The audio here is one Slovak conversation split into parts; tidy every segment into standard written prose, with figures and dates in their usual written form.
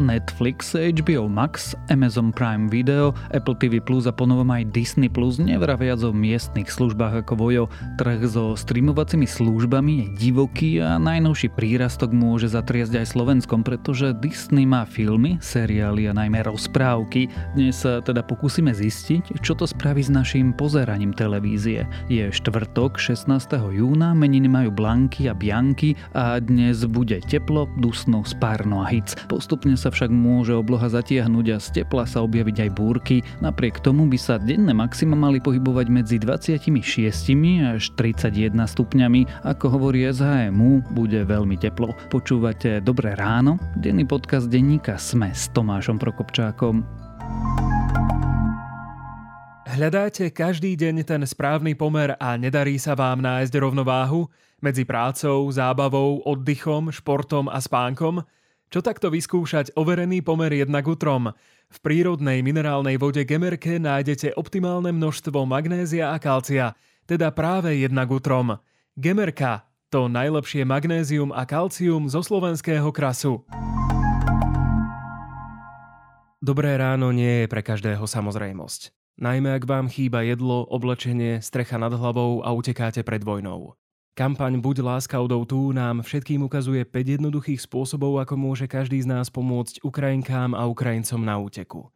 Netflix, HBO Max, Amazon Prime Video, Apple TV Plus a ponovom aj Disney Plus nevravia o miestnych službách ako Voyo. Trh so streamovacími službami je divoký a najnovší prírastok môže zatriasť aj Slovenskom, pretože Disney má filmy, seriály a najmä rozprávky. Dnes sa teda pokúsime zistiť, čo to spraví s našim pozeraním televízie. Je štvrtok 16. júna, meniny majú Blanky a Bianky a dnes bude teplo, dusno, spárno a hic. Postupne sa však môže obloha zatiahnuť a z tepla sa objaviť aj búrky. Napriek tomu by sa denné maxima mali pohybovať medzi 26 až 31 stupňami. Ako hovorí SHMU, bude veľmi teplo. Počúvate Dobré ráno? Denný podcast denníka Sme s Tomášom Prokopčákom. Hľadáte každý deň ten správny pomer a nedarí sa vám nájsť rovnováhu medzi prácou, zábavou, oddychom, športom a spánkom? Čo takto vyskúšať overený pomer jednak utrom? V prírodnej minerálnej vode Gemerke nájdete optimálne množstvo magnézia a kalcia, teda práve jednak utrom. Gemerka, to najlepšie magnézium a kalcium zo slovenského krasu. Dobré ráno nie je pre každého samozrejmosť. Najmä ak vám chýba jedlo, oblečenie, strecha nad hlavou a utekáte pred vojnou. Kampaň Buď láska O2 nám všetkým ukazuje 5 jednoduchých spôsobov, ako môže každý z nás pomôcť Ukrajinkám a Ukrajincom na úteku.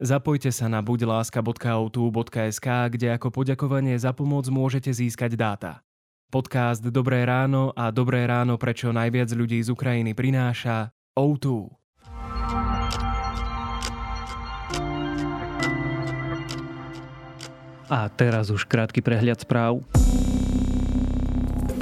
Zapojte sa na buďláska.o2.sk, kde ako poďakovanie za pomoc môžete získať dáta. Podcast Dobré ráno a Dobré ráno pre čo najviac ľudí z Ukrajiny prináša O2. A teraz už krátky prehľad správ.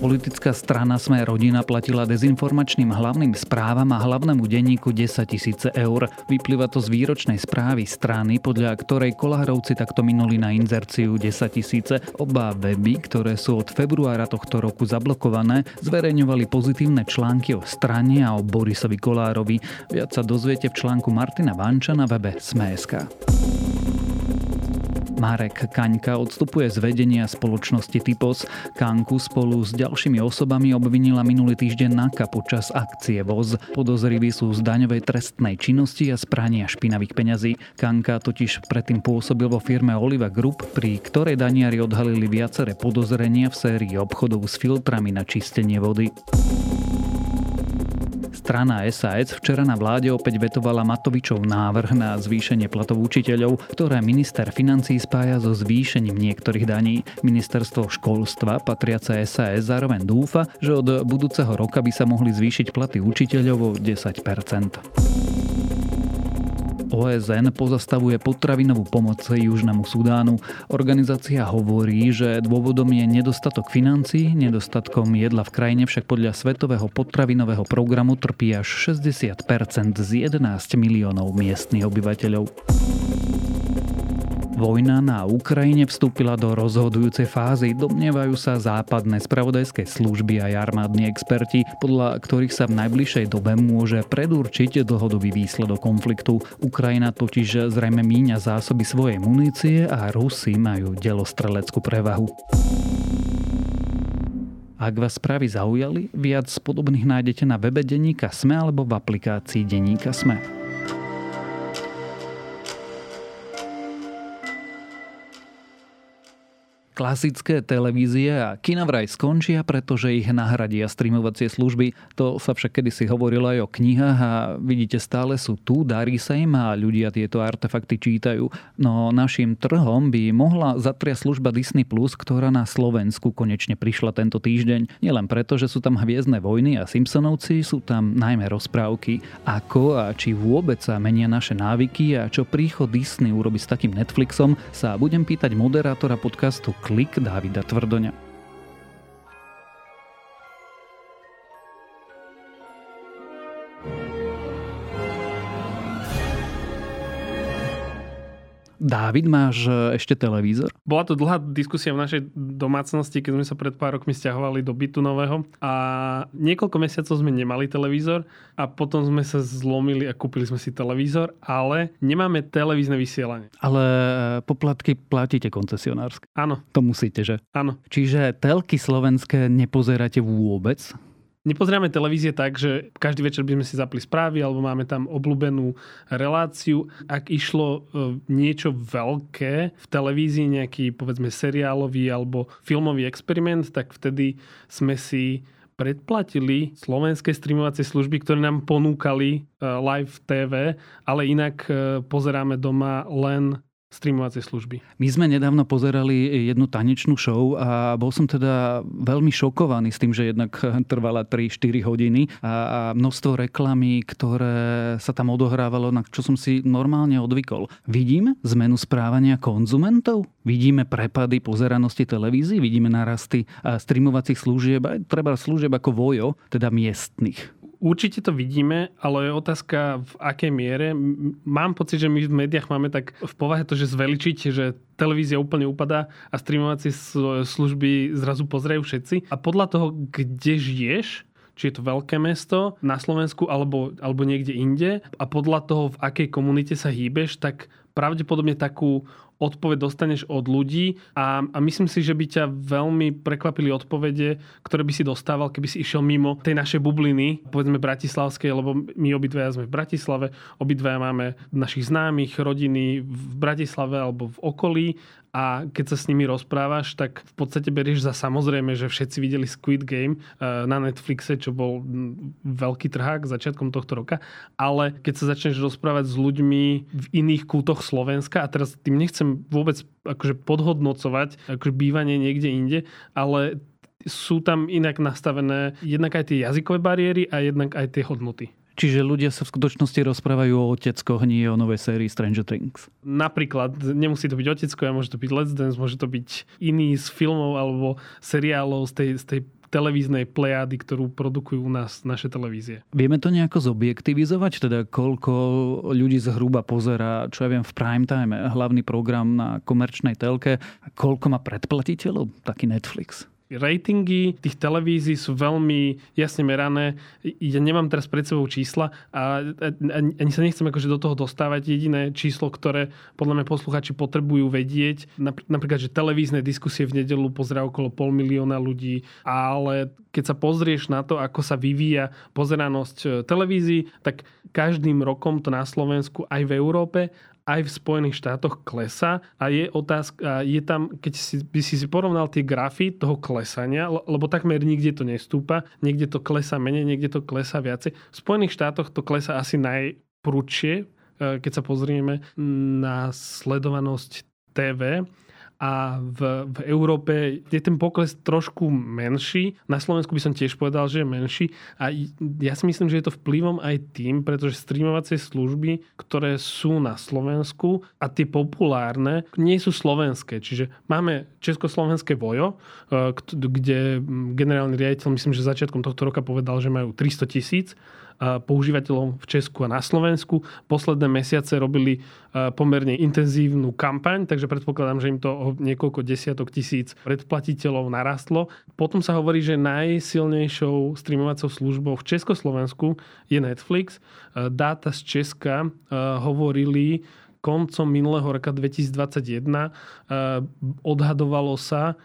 Politická strana Sme rodina platila dezinformačným hlavným správam a hlavnému denníku 10 000 eur. Vyplýva to z výročnej správy strany, podľa ktorej Kolárovci takto minuli na inzerciu 10 000. Oba weby, ktoré sú od februára tohto roku zablokované, zverejňovali pozitívne články o strane a o Borisovi Kolárovi. Viac sa dozviete v článku Martina Vanča na webe Sme.sk. Marek Kaňka odstupuje z vedenia spoločnosti Typos. Kaňku spolu s ďalšími osobami obvinila minulý týždeň NAKA počas akcie VOZ. Podozriví sú z daňovej trestnej činnosti a z prania špinavých peňazí. Kaňka totiž predtým pôsobil vo firme Oliva Group, pri ktorej daniari odhalili viaceré podozrenia v sérii obchodov s filtrami na čistenie vody. Strana SAS včera na vláde opäť vetovala Matovičov návrh na zvýšenie platov učiteľov, ktoré minister financií spája so zvýšením niektorých daní. Ministerstvo školstva patriace SAS zároveň dúfa, že od budúceho roka by sa mohli zvýšiť platy učiteľov o 10%. OSN pozastavuje potravinovú pomoc Južnému Sudánu. Organizácia hovorí, že dôvodom je nedostatok financií, nedostatkom jedla v krajine však podľa Svetového potravinového programu trpí až 60% z 11 miliónov miestnych obyvateľov. Vojna na Ukrajine vstúpila do rozhodujúcej fázy, domnievajú sa západné spravodajské služby aj armádni experti, podľa ktorých sa v najbližšej dobe môže predurčiť dlhodobý výsledok konfliktu. Ukrajina totiž zrejme míňa zásoby svojej munície a Rusi majú delostreleckú prevahu. Ak vás správy zaujali, viac podobných nájdete na webe denníka Sme alebo v aplikácii denníka Sme. Klasické televízie a kina vraj skončia, pretože ich nahradia streamovacie služby. To sa však kedysi hovorilo aj o knihách a vidíte, stále sú tu, darí sa im a ľudia tieto artefakty čítajú. No našim trhom by mohla zatriasť služba Disney Plus, ktorá na Slovensku konečne prišla tento týždeň. Nielen preto, že sú tam Hviezdne vojny a Simpsonovci, sú tam najmä rozprávky. Ako a či vôbec sa menia naše návyky a čo príchod Disney urobí s takým Netflixom, sa budem pýtať moderátora podcastu Klik Dávida Tvrdoňa. Dávid, máš ešte televízor? Bola to dlhá diskusia v našej domácnosti, keď sme sa pred pár rokmi sťahovali do bytu nového a niekoľko mesiacov sme nemali televízor a potom sme sa zlomili a kúpili sme si televízor, ale nemáme televízne vysielanie. Ale poplatky platíte koncesionárske? Áno. To musíte, že? Áno. Čiže telky slovenské nepozeráte vôbec? nepozeráme televízie tak, že každý večer by sme si zapli správy alebo máme tam obľúbenú reláciu. Ak išlo niečo veľké v televízii, nejaký povedzme seriálový alebo filmový experiment, tak vtedy sme si predplatili slovenské streamovacie služby, ktoré nám ponúkali live TV, ale inak pozeráme doma len streamovacie služby. My sme nedávno pozerali jednu tanečnú show a bol som teda veľmi šokovaný s tým, že jednak trvala 3-4 hodiny a množstvo reklamy, ktoré sa tam odohrávalo, na čo som si normálne odvykol. Vidím zmenu správania konzumentov? Vidíme prepady pozeranosti televízií? Vidíme narasty streamovacích služieb? Treba služieb ako Voyo, teda miestnych. Určite to vidíme, ale je otázka v akej miere. Mám pocit, že my v médiách máme tak v povahe to, že zveličiť, že televízia úplne upadá a streamovacie služby zrazu pozerajú všetci. A podľa toho, kde žiješ, či je to veľké mesto na Slovensku alebo niekde inde a podľa toho, v akej komunite sa hýbeš, tak pravdepodobne takú odpoveď dostaneš od ľudí a myslím si, že by ťa veľmi prekvapili odpovede, ktoré by si dostával, keby si išiel mimo tej našej bubliny, povedzme bratislavskej, lebo my obidvaja sme v Bratislave, obidvaja máme našich známych, rodiny v Bratislave alebo v okolí a keď sa s nimi rozprávaš, tak v podstate berieš za samozrejme, že všetci videli Squid Game na Netflixe, čo bol veľký trhák začiatkom tohto roka, ale keď sa začneš rozprávať s ľuďmi v iných kultoch Slovenska, a teraz tým nechcem vôbec akože podhodnocovať akože bývanie niekde inde, ale sú tam inak nastavené jednak aj tie jazykové bariéry a jednak aj tie hodnoty. Čiže ľudia sa v skutočnosti rozprávajú o oteckoch, nie o novej sérii Stranger Things. Napríklad, nemusí to byť otecko, a môže to byť Let's Dance, môže to byť iný z filmov alebo seriálov z tej televíznej plejády, ktorú produkujú u nás naše televízie. Vieme to nejako zobjektivizovať? Teda koľko ľudí zhruba pozerá, čo ja viem, v prime time, hlavný program na komerčnej telke, a koľko má predplatiteľov, taký Netflix? Ratingy tých televízií sú veľmi jasne merané. Ja nemám teraz pred sebou čísla a ani sa nechcem akože do toho dostávať. Jediné číslo, ktoré podľa mňa posluchači potrebujú vedieť, napríklad, že televízne diskusie v nedeľu pozerá okolo 500 000 ľudí, ale keď sa pozrieš na to, ako sa vyvíja pozeranosť televízií, tak každým rokom to na Slovensku aj v Európe aj v Spojených štátoch klesá a je otázka, je tam, keď by si porovnal tie grafy toho klesania, lebo takmer nikde to nestúpa, niekde to klesá menej, niekde to klesá viacej. V Spojených štátoch to klesá asi najprudšie, keď sa pozrieme na sledovanosť TV a v Európe je ten pokles trošku menší. Na Slovensku by som tiež povedal, že je menší a ja si myslím, že je to vplyvom aj tým, pretože streamovacie služby, ktoré sú na Slovensku a tie populárne, nie sú slovenské. Čiže máme československé Vojo, kde generálny riaditeľ, myslím, že začiatkom tohto roka povedal, že majú 300 000 používateľov v Česku a na Slovensku. Posledné mesiace robili pomerne intenzívnu kampaň, takže predpokladám, že im to o niekoľko desiatok tisíc predplatiteľov narastlo. Potom sa hovorí, že najsilnejšou streamovacou službou v Československu je Netflix. Dáta z Česka hovorili koncom minulého roka 2021. Odhadovalo sa,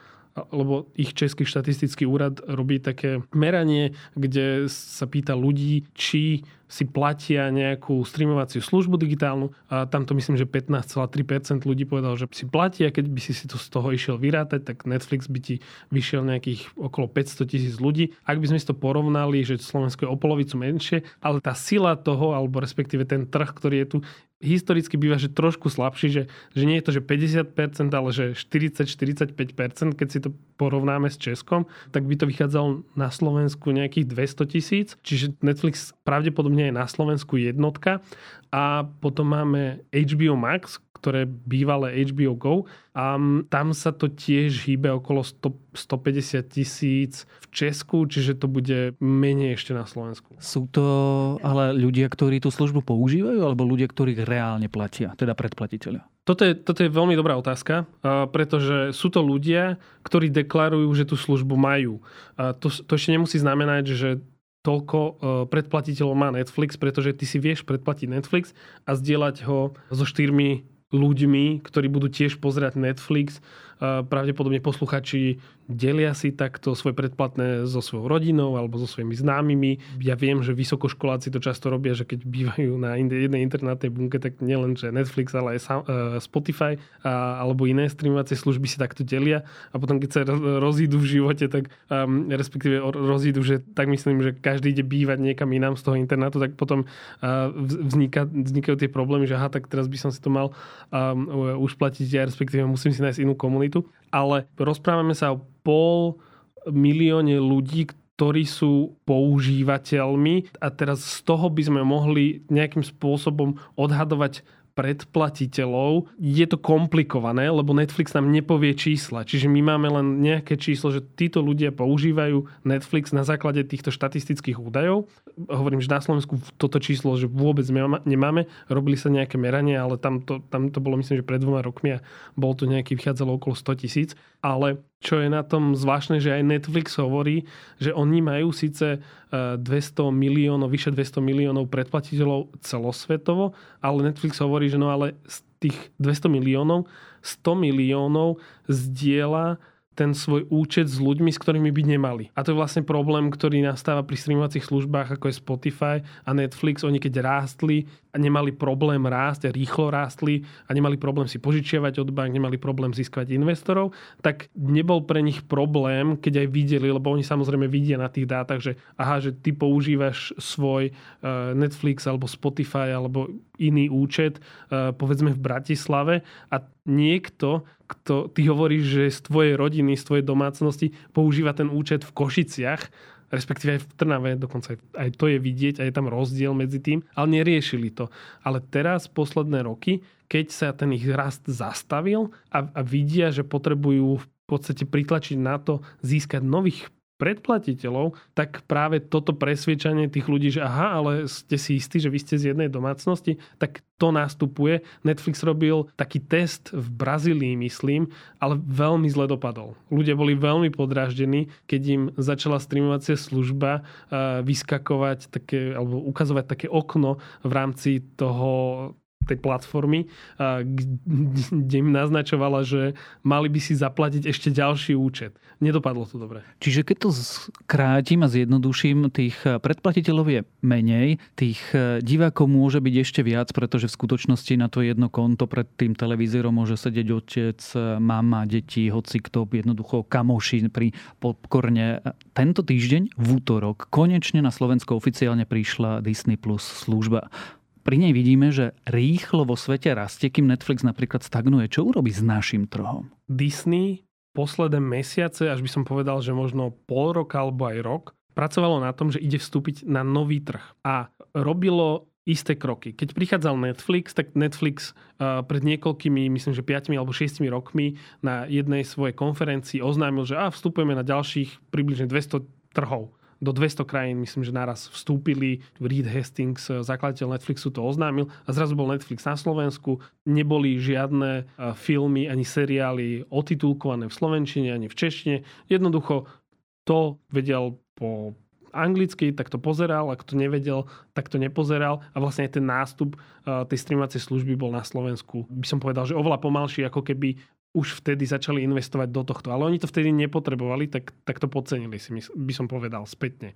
lebo ich Český štatistický úrad robí také meranie, kde sa pýta ľudí, či si platia nejakú streamovaciu službu digitálnu. A tam to myslím, že 15,3% ľudí povedalo, že si platia. Keď by si to z toho išiel vyrátať, tak Netflix by ti vyšiel nejakých okolo 500 000 ľudí. Ak by sme si to porovnali, že Slovensko je o polovicu menšie, ale tá sila toho, alebo respektíve ten trh, ktorý je tu, historicky býva, že trošku slabší, že nie je to, že 50%, ale že 40-45%, keď si to porovnáme s Českom, tak by to vychádzalo na Slovensku nejakých 200 000, čiže Netflix pravdepodobne je na Slovensku jednotka a potom máme HBO Max, ktoré bývalé HBO Go a tam sa to tiež hýbe okolo 150 000 v Česku, čiže to bude menej ešte na Slovensku. Sú to ale ľudia, ktorí tú službu používajú alebo ľudia, ktorí reálne platia, teda predplatiteľia? Toto je veľmi dobrá otázka, pretože sú to ľudia, ktorí deklarujú, že tú službu majú. To ešte nemusí znamenať, že toľko predplatiteľov má Netflix, pretože ty si vieš predplatiť Netflix a zdieľať ho so 4 ľuďmi, ktorí budú tiež pozerať Netflix pravdepodobne posluchači delia si takto svoje predplatné so svojou rodinou alebo so svojimi známymi. Ja viem, že vysokoškoláci to často robia, že keď bývajú na jednej internátnej bunke, tak nielen že Netflix, ale aj Spotify alebo iné streamovacie služby si takto delia a potom keď sa rozídu v živote, tak respektíve rozídu, že tak myslím, že každý ide bývať niekam inám z toho internátu, tak potom vznikajú tie problémy, že aha, tak teraz by som si to mal už platiť ja, respektíve musím si nájsť inú komunitu. Ale rozprávame sa o 500 000 ľudí, ktorí sú používateľmi a teraz z toho by sme mohli nejakým spôsobom odhadovať predplatiteľov. Je to komplikované, lebo Netflix nám nepovie čísla. Čiže my máme len nejaké číslo, že títo ľudia používajú Netflix na základe týchto štatistických údajov. Hovorím, že na Slovensku toto číslo že vôbec nemáme. Robili sa nejaké merania, ale tam to bolo myslím, že pred 2 rokmi a bol to nejaký, vychádzalo okolo 100 000. Ale čo je na tom zvláštne, že aj Netflix hovorí, že oni majú síce 200 miliónov predplatiteľov celosvetovo, ale Netflix hovorí, že no ale z tých 200 miliónov 100 miliónov zdieľa ten svoj účet s ľuďmi, s ktorými by nemali. A to je vlastne problém, ktorý nastáva pri streamovacích službách, ako je Spotify a Netflix. Oni keď rástli a nemali problém rásť a rýchlo rástli a nemali problém si požičiavať od bank, nemali problém získať investorov, tak nebol pre nich problém, keď aj videli, lebo oni samozrejme vidia na tých dátach, že aha, že ty používaš svoj Netflix alebo Spotify alebo iný účet, povedzme v Bratislave a niekto, kto ty hovoríš, že z tvojej rodiny, z tvojej domácnosti používa ten účet v Košiciach, respektíve aj v Trnave, dokonca aj to je vidieť a je tam rozdiel medzi tým, ale neriešili to. Ale teraz, posledné roky, keď sa ten ich rast zastavil a vidia, že potrebujú v podstate pritlačiť na to, získať nových predplatiteľov, tak práve toto presvedčanie tých ľudí, že aha, ale ste si istí, že vy ste z jednej domácnosti, tak to nastupuje. Netflix robil taký test v Brazílii, myslím, ale veľmi zle dopadol. Ľudia boli veľmi podráždení, keď im začala streamovacia služba vyskakovať také, alebo ukazovať také okno v rámci tej platformy, kde im naznačovala, že mali by si zaplatiť ešte ďalší účet. Nedopadlo to dobre. Čiže keď to skrátim a zjednoduším, tých predplatiteľov je menej, tých divákov môže byť ešte viac, pretože v skutočnosti na to jedno konto pred tým televízorom môže sedieť otec, mama, deti, hoci kto, jednoducho kamoši pri popcorne. Tento týždeň, v útorok, konečne na Slovensko oficiálne prišla Disney Plus služba. Pri nej vidíme, že rýchlo vo svete rastie, kým Netflix napríklad stagnuje. Čo urobí s našim trhom? Disney posledné mesiace, až by som povedal, že možno pol roka alebo aj rok, pracovalo na tom, že ide vstúpiť na nový trh. A robilo isté kroky. Keď prichádzal Netflix, tak Netflix pred niekoľkými, myslím, že 5 alebo 6 rokmi na jednej svojej konferencii oznámil, že vstupujeme na ďalších približne 200 trhov. Do 200 krajín, myslím, že naraz vstúpili. Reed Hastings, zakladateľ Netflixu, to oznámil a zrazu bol Netflix na Slovensku. Neboli žiadne filmy ani seriály otitulkované v slovenčine ani v češtine. Jednoducho to vedel po anglicky, tak to pozeral, ak to nevedel, tak to nepozeral a vlastne ten nástup tej streamovacej služby bol na Slovensku, by som povedal, že oveľa pomalší, ako keby už vtedy začali investovať do tohto. Ale oni to vtedy nepotrebovali, tak to podcenili, si by som povedal, spätne.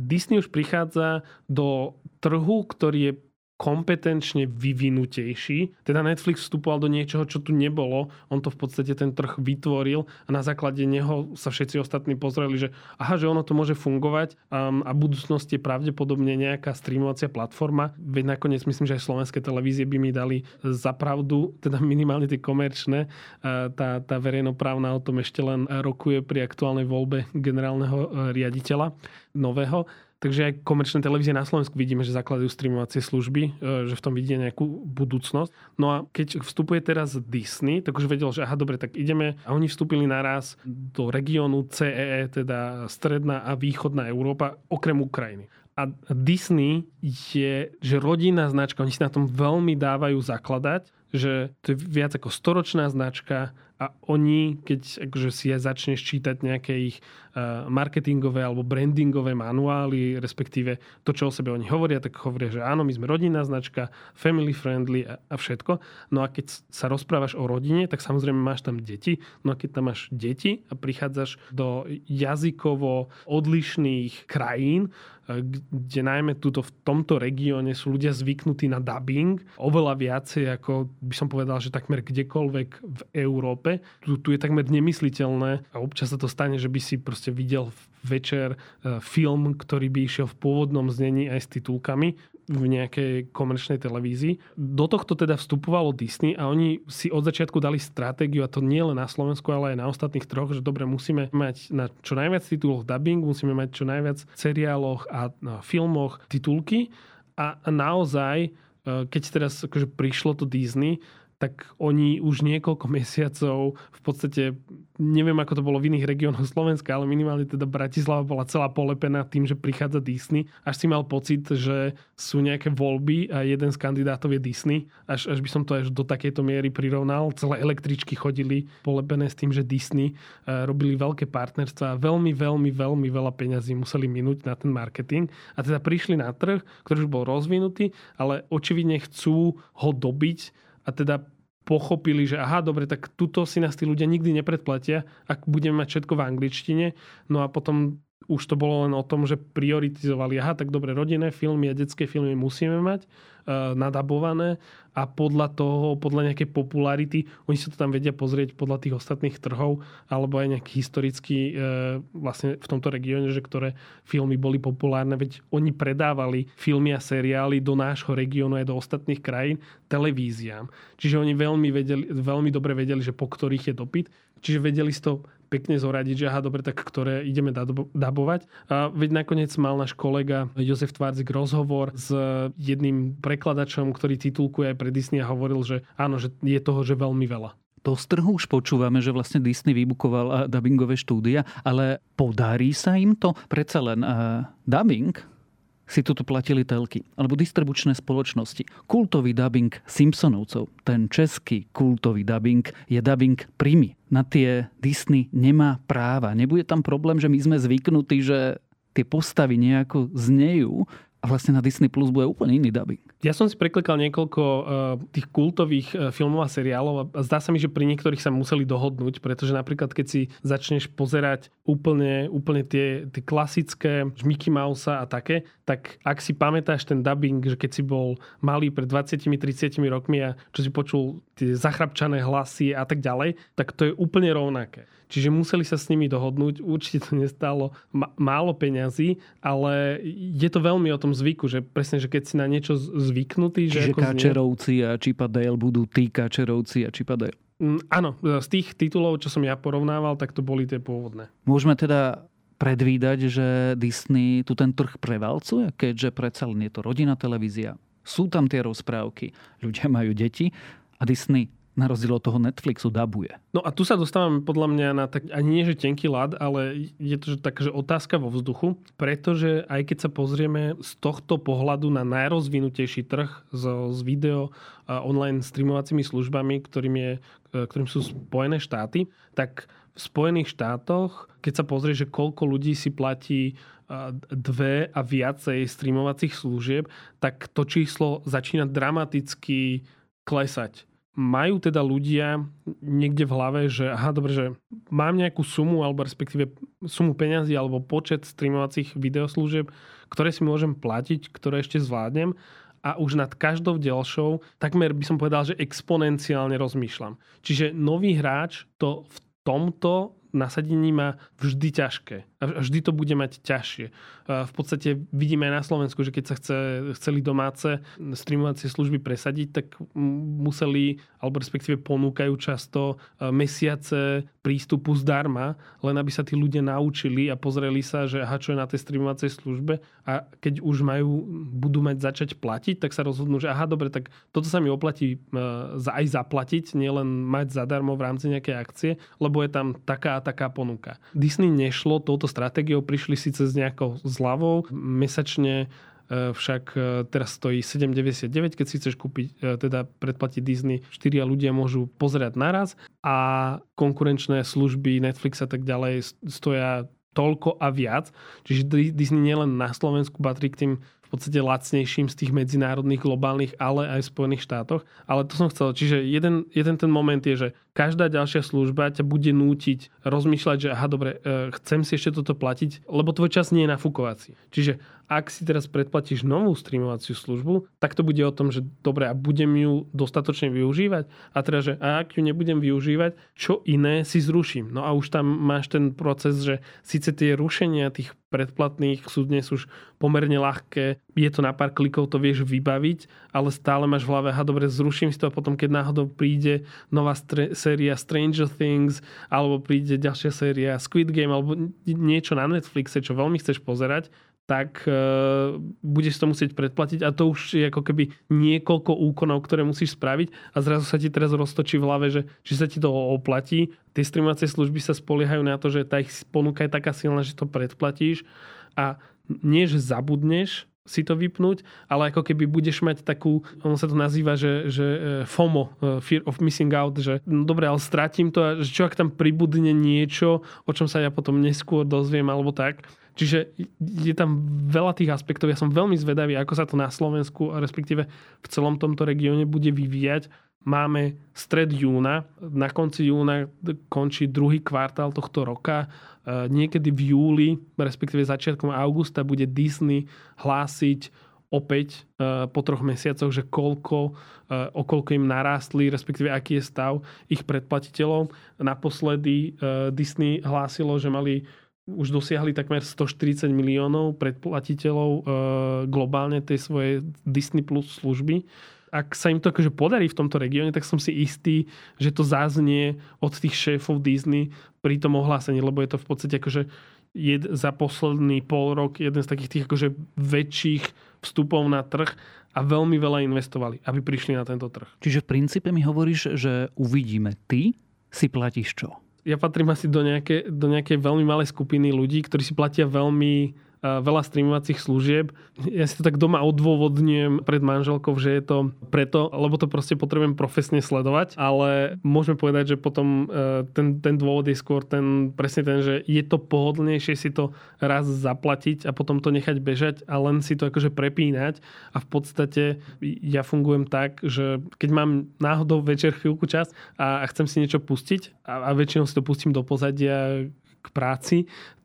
Disney už prichádza do trhu, ktorý je kompetenčne vyvinutejší. Teda Netflix vstupoval do niečoho, čo tu nebolo. On to v podstate ten trh vytvoril a na základe neho sa všetci ostatní pozreli, že aha, že ono to môže fungovať a v budúcnosti je pravdepodobne nejaká streamovacia platforma. Veď nakoniec myslím, že aj slovenské televízie by mi dali za pravdu, teda minimálne tie komerčné. Tá verejnoprávna o tom ešte len rokuje pri aktuálnej voľbe generálneho riaditeľa nového. Takže aj komerčné televízie na Slovensku vidíme, že zakladajú streamovacie služby, že v tom vidie nejakú budúcnosť. No a keď vstupuje teraz Disney, tak už vedel, že aha, dobre, tak ideme. A oni vstúpili naraz do regiónu CEE, teda stredná a východná Európa, okrem Ukrajiny. A Disney je, že rodinná značka, oni si na tom veľmi dávajú zakladať, že to je viac ako 100-ročná značka A oni, keď akože si začneš čítať nejaké ich marketingové alebo brandingové manuály, respektíve to, čo o sebe oni hovoria, tak hovoria, že áno, my sme rodinná značka, family friendly a všetko. No a keď sa rozprávaš o rodine, tak samozrejme máš tam deti. No a keď tam máš deti a prichádzaš do jazykovo odlišných krajín, kde najmä v tomto regióne sú ľudia zvyknutí na dubbing oveľa viacej, ako by som povedal, že takmer kdekoľvek v Európe. Tu je takmer nemysliteľné a občas sa to stane, že by si proste videl večer film, ktorý by išiel v pôvodnom znení aj s titulkami v nejakej komerčnej televízii. Do tohto teda vstupovalo Disney a oni si od začiatku dali stratégiu, a to nie len na Slovensku, ale aj na ostatných troch, že dobre, musíme mať na čo najviac tituloch dubbing, musíme mať čo najviac seriáloch a filmoch titulky. A naozaj, keď teraz akože prišlo to Disney, tak oni už niekoľko mesiacov, v podstate, neviem ako to bolo v iných regiónoch Slovenska, ale minimálne teda Bratislava bola celá polepená tým, že prichádza Disney. Až si mal pocit, že sú nejaké voľby a jeden z kandidátov je Disney. Až by som to až do takejto miery prirovnal. Celé električky chodili polepené s tým, že Disney robili veľké partnerstvá. Veľmi, veľmi, veľmi veľa peňazí museli minúť na ten marketing. A teda prišli na trh, ktorý už bol rozvinutý, ale očividne chcú ho dobiť. A teda pochopili, že aha, dobre, tak tuto si nás tí ľudia nikdy nepredplatia, ak budeme mať všetko v angličtine. No a potom už to bolo len o tom, že prioritizovali, aha, tak dobre, rodinné filmy a detské filmy musíme mať nadabované a podľa toho, podľa nejakej popularity, oni sa to tam vedia pozrieť podľa tých ostatných trhov alebo aj nejaký historický vlastne v tomto regióne, že ktoré filmy boli populárne, veď oni predávali filmy a seriály do nášho regiónu aj do ostatných krajín televíziám. Čiže oni veľmi dobre vedeli, že po ktorých je dopyt. Čiže vedeli si to pekne zoradiť, že aha, dobre, tak ktoré ideme dabovať. A veď nakoniec mal náš kolega Jozef Tvárzik rozhovor s jedným prekladačom, ktorý titulkuje aj pre Disney a hovoril, že áno, že je toho, že veľmi veľa. To z trhu už počúvame, že vlastne Disney vybukoval dabingové štúdia, ale podarí sa im to? Predsa len dabing si tuto platili telky, alebo distribučné spoločnosti. Kultový dabing Simpsonovcov, ten český kultový dabing, je dabing primy. Na tie Disney nemá práva. Nebude tam problém, že my sme zvyknutí, že tie postavy nejako znejú a vlastne na Disney Plus bude úplne iný dabing. Ja som si preklikal niekoľko tých kultových filmov a seriálov a zdá sa mi, že pri niektorých sa museli dohodnúť, pretože napríklad, keď si začneš pozerať úplne tie klasické Mickey Mouse a také, tak ak si pamätáš ten dabing, že keď si bol malý pred 20-30 rokmi a čo si počul tie zachrapčané hlasy a tak ďalej, tak to je úplne rovnaké. Čiže museli sa s nimi dohodnúť, určite to nestálo málo peňazí, ale je to veľmi o tom zvyku, že presne, že keď si na niečo zvyknutý. Čiže Kačerovci a Chip a Dale budú tí Kačerovci a Chip a Dale. Áno, z tých titulov, čo som ja porovnával, tak to boli tie pôvodné. Môžeme teda predvídať, že Disney tu ten trh prevalcuje, keďže predsa len je to rodinná televízia. Sú tam tie rozprávky, ľudia majú deti a Disney na rozdiel od toho Netflixu dabuje. No a tu sa dostávame podľa mňa na tak, ani nie že tenký ľad, ale je to tak, že otázka vo vzduchu, pretože aj keď sa pozrieme z tohto pohľadu na najrozvinutejší trh s video a online streamovacími službami, ktorým sú Spojené štáty, tak v Spojených štátoch, keď sa pozrie, že koľko ľudí si platí dve a viacej streamovacích služieb, tak to číslo začína dramaticky klesať. Majú teda ľudia niekde v hlave, že aha, dobre, že mám nejakú sumu, alebo respektíve sumu peňazí, alebo počet streamovacích videoslúžieb, ktoré si môžem platiť, ktoré ešte zvládnem, a už nad každou ďalšou takmer by som povedal, že exponenciálne rozmýšľam. Čiže nový hráč to v tomto nasadení má vždy ťažké. A vždy to bude mať ťažšie. V podstate vidíme aj na Slovensku, že keď sa chceli domáce streamovacie služby presadiť, tak museli, alebo respektíve ponúkajú často mesiace prístupu zdarma, len aby sa tí ľudia naučili a pozreli sa, že aha, čo je na tej streamovacej službe, a keď už budú mať začať platiť, tak sa rozhodnú, že aha, dobre, tak toto sa mi oplatí aj zaplatiť, nielen mať zadarmo v rámci nejakej akcie, lebo je tam taká ponuka. Disney nešlo touto stratégiou, prišli síce s nejakou zľavou mesačne však teraz stojí 7,99, keď si chceš kúpiť, teda predplatiť Disney, 4 ľudia môžu pozerať naraz a konkurenčné služby Netflix a tak ďalej stoja toľko a viac. Čiže Disney nielen na Slovensku patrí k tým v podstate lacnejším z tých medzinárodných, globálnych, ale aj v Spojených štátoch. Ale to som chcel. Čiže jeden ten moment je, že každá ďalšia služba ťa bude nútiť rozmýšľať, že aha, dobre, chcem si ešte toto platiť, lebo tvoj čas nie je nafúkovací. Čiže ak si teraz predplatíš novú streamovaciu službu, tak to bude o tom, že dobre, a budem ju dostatočne využívať. A teda, že ak ju nebudem využívať, čo iné si zruším. No a už tam máš ten proces, že síce tie rušenia tých predplatných sú dnes už pomerne ľahké, je to na pár klikov, to vieš vybaviť, ale stále máš v hlave, aha, dobre, zruším si to a potom, keď náhodou príde nová séria Stranger Things, alebo príde ďalšia séria Squid Game, alebo niečo na Netflixe, čo veľmi chceš pozerať, tak budeš to musieť predplatiť a to už je ako keby niekoľko úkonov, ktoré musíš spraviť a zrazu sa ti teraz roztočí v hlave, že či sa ti to oplatí. Tie streamovacie služby sa spoliehajú na to, že tá ich ponuka je taká silná, že to predplatíš a nie, že zabudneš si to vypnúť, ale ako keby budeš mať takú, ono sa to nazýva, že FOMO, Fear of Missing Out, že no dobre, ale stratím to a čo ak tam pribudne niečo, o čom sa ja potom neskôr dozviem alebo tak. Čiže je tam veľa tých aspektov. Ja som veľmi zvedavý, ako sa to na Slovensku, respektíve v celom tomto regióne bude vyvíjať. Máme stred júna, na konci júna končí druhý kvartál tohto roka. Niekedy v júli, respektíve začiatkom augusta, bude Disney hlásiť opäť po 3 mesiacoch, že o koľko im narástli, respektíve aký je stav ich predplatiteľov. Naposledy Disney hlásilo, že už dosiahli takmer 140 miliónov predplatiteľov globálne tej svojej Disney Plus služby. Ak sa im to akože podarí v tomto regióne, tak som si istý, že to zaznie od tých šéfov Disney pri tom ohlásení, lebo je to v podstate akože za posledný pol rok jeden z takých tých akože väčších vstupov na trh a veľmi veľa investovali, aby prišli na tento trh. Čiže v princípe mi hovoríš, že uvidíme, ty si platíš čo? Ja patrím asi do nejakej veľmi malej skupiny ľudí, ktorí si platia veľmi veľa streamovacích služieb. Ja si to tak doma odôvodňujem pred manželkou, že je to preto, lebo to proste potrebujem profesne sledovať, ale môžeme povedať, že potom ten dôvod je skôr presne ten, že je to pohodlnejšie si to raz zaplatiť a potom to nechať bežať a len si to akože prepínať a v podstate ja fungujem tak, že keď mám náhodou večer chvíľku čas a chcem si niečo pustiť a väčšinou si to pustím do pozadia k práci,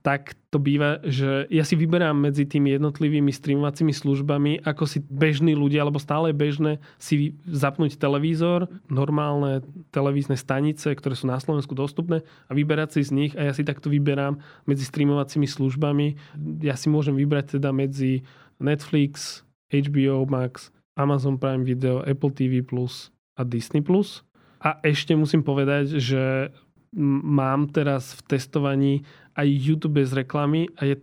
tak to býva, že ja si vyberám medzi tými jednotlivými streamovacími službami, ako si bežní ľudia, alebo stále bežné si zapnúť televízor, normálne televízne stanice, ktoré sú na Slovensku dostupné a vyberať si z nich a ja si takto vyberám medzi streamovacími službami. Ja si môžem vybrať teda medzi Netflix, HBO Max, Amazon Prime Video, Apple TV Plus a Disney Plus. A ešte musím povedať, že mám teraz v testovaní aj YouTube bez reklamy a je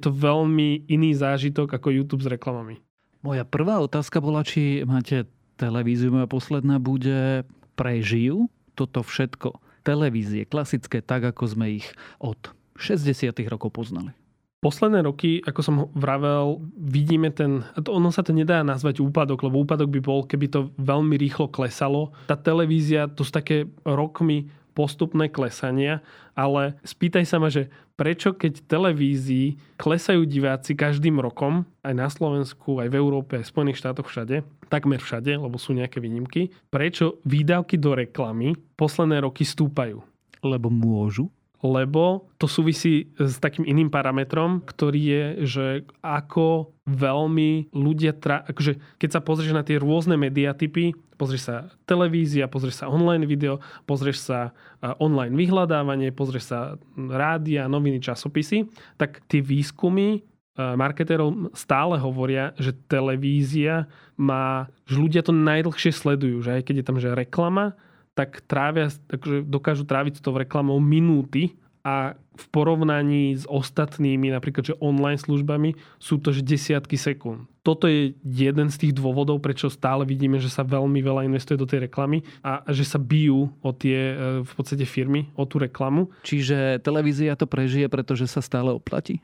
to veľmi iný zážitok ako YouTube s reklamami. Moja prvá otázka bola, či máte televíziu. Moja posledná bude, prežijú toto všetko televízie klasické, tak ako sme ich od 60. rokov poznali? Posledné roky, ako som vravel, vidíme ono sa to nedá nazvať úpadok, lebo úpadok by bol, keby to veľmi rýchlo klesalo. Tá televízia, to sú také rokmi postupné klesania, ale spýtaj sa ma, že prečo keď televízii klesajú diváci každým rokom, aj na Slovensku, aj v Európe, aj v Spojených štátoch, všade, takmer všade, lebo sú nejaké výnimky, prečo výdavky do reklamy posledné roky stúpajú? Lebo môžu? Lebo to súvisí s takým iným parametrom, ktorý je, že ako veľmi ľudia... Akože keď sa pozrieš na tie rôzne mediatypy, pozrieš sa televízia, pozrieš sa online video, pozrieš sa online vyhľadávanie, pozrieš sa rádia, noviny, časopisy, tak tie výskumy marketérov stále hovoria, že televízia má... že ľudia to najdlhšie sledujú, že aj keď je tam že reklama, takže dokážu tráviť to reklamou minúty a v porovnaní s ostatnými, napríklad že online službami, sú to že desiatky sekúnd. Toto je jeden z tých dôvodov, prečo stále vidíme, že sa veľmi veľa investuje do tej reklamy a že sa bijú o tie v podstate firmy, o tú reklamu. Čiže televízia to prežije, pretože sa stále oplatí?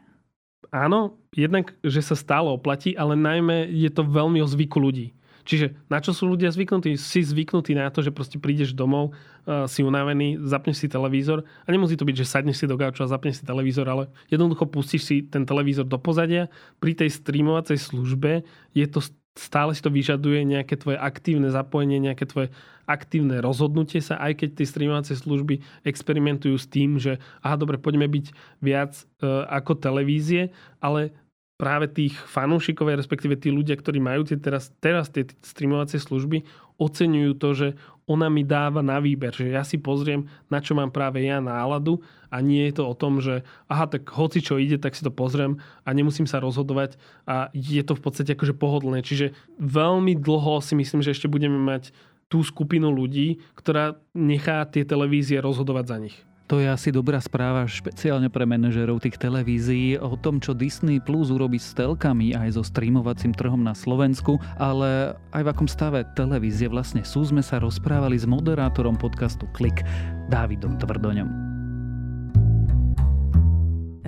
áno, jednak, že sa stále oplatí, ale najmä je to veľmi o zvyku ľudí. Čiže na čo sú ľudia zvyknutí? Si zvyknutí na to, že proste prídeš domov, si unavený, zapneš si televízor a nemusí to byť, že sadneš si do gauča a zapneš si televízor, ale jednoducho pustíš si ten televízor do pozadia. Pri tej streamovacej službe je to stále si to vyžaduje nejaké tvoje aktívne zapojenie, nejaké tvoje aktívne rozhodnutie sa, aj keď tie streamovacie služby experimentujú s tým, že aha, dobre, poďme byť viac ako televízie, ale práve tých fanúšikov, respektíve tí ľudia, ktorí majú tie teraz tie streamovacie služby, oceňujú to, že ona mi dáva na výber, že ja si pozriem, na čo mám práve ja náladu a nie je to o tom, že aha, tak hoci čo ide, tak si to pozriem a nemusím sa rozhodovať a je to v podstate akože pohodlné. Čiže veľmi dlho si myslím, že ešte budeme mať tú skupinu ľudí, ktorá nechá tie televízie rozhodovať za nich. To je asi dobrá správa špeciálne pre manažerov tých televízií o tom, čo Disney Plus urobí s telkami aj so streamovacím trhom na Slovensku, ale aj v akom stave televízie vlastne sú, sme sa rozprávali s moderátorom podcastu Klik, Dávidom Tvrdoňom.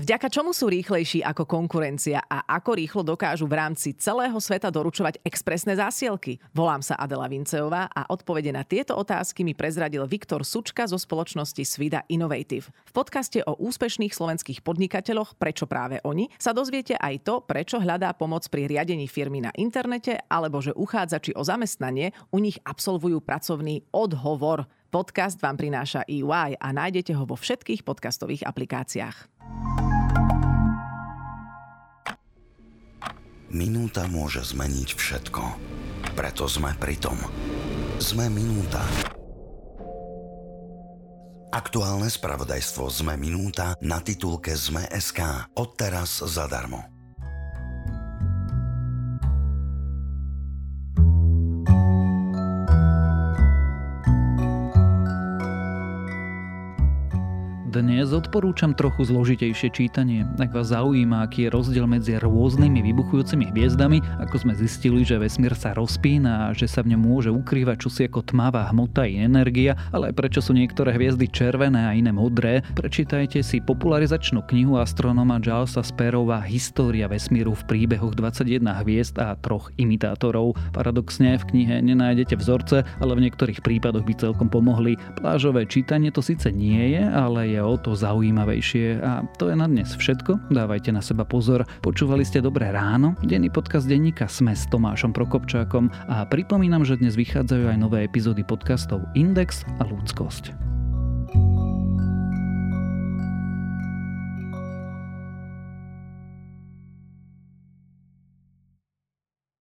Vďaka čomu sú rýchlejší ako konkurencia a ako rýchlo dokážu v rámci celého sveta doručovať expresné zásielky? Volám sa Adela Vinceová a odpovede na tieto otázky mi prezradil Viktor Sučka zo spoločnosti Svida Innovative. V podcaste o úspešných slovenských podnikateľoch Prečo práve oni sa dozviete aj to, prečo hľadá pomoc pri riadení firmy na internete alebo že uchádzači o zamestnanie u nich absolvujú pracovný odhovor. Podcast vám prináša EY a nájdete ho vo všetkých podcastových aplikáciách. Minúta môže zmeniť všetko. Preto sme pri tom. Sme minúta. Aktuálne spravodajstvo Sme minúta na titulke Sme.sk. Odteraz zadarmo. Dnes odporúčam trochu zložitejšie čítanie. Ak vás zaujíma, aký je rozdiel medzi rôznymi vybuchujúcimi hviezdami, ako sme zistili, že vesmír sa rozpína a že sa v ňom môže ukrývať čosi ako tmavá hmota i energia, ale aj prečo sú niektoré hviezdy červené a iné modré, prečítajte si popularizačnú knihu astronóma Charlesa Sparrowa História vesmíru v príbehoch 21 hviezd a 3 imitátorov. Paradoxne v knihe nenájdete vzorce, ale v niektorých prípadoch by celkom pomohli. Plážové čítanie to síce nie je, ale je o to zaujímavejšie. A to je na dnes všetko. Dávajte na seba pozor. Počúvali ste Dobré ráno, denný podcast denníka Sme s Tomášom Prokopčákom a pripomínam, že dnes vychádzajú aj nové epizódy podcastov Index a Ľudskosť.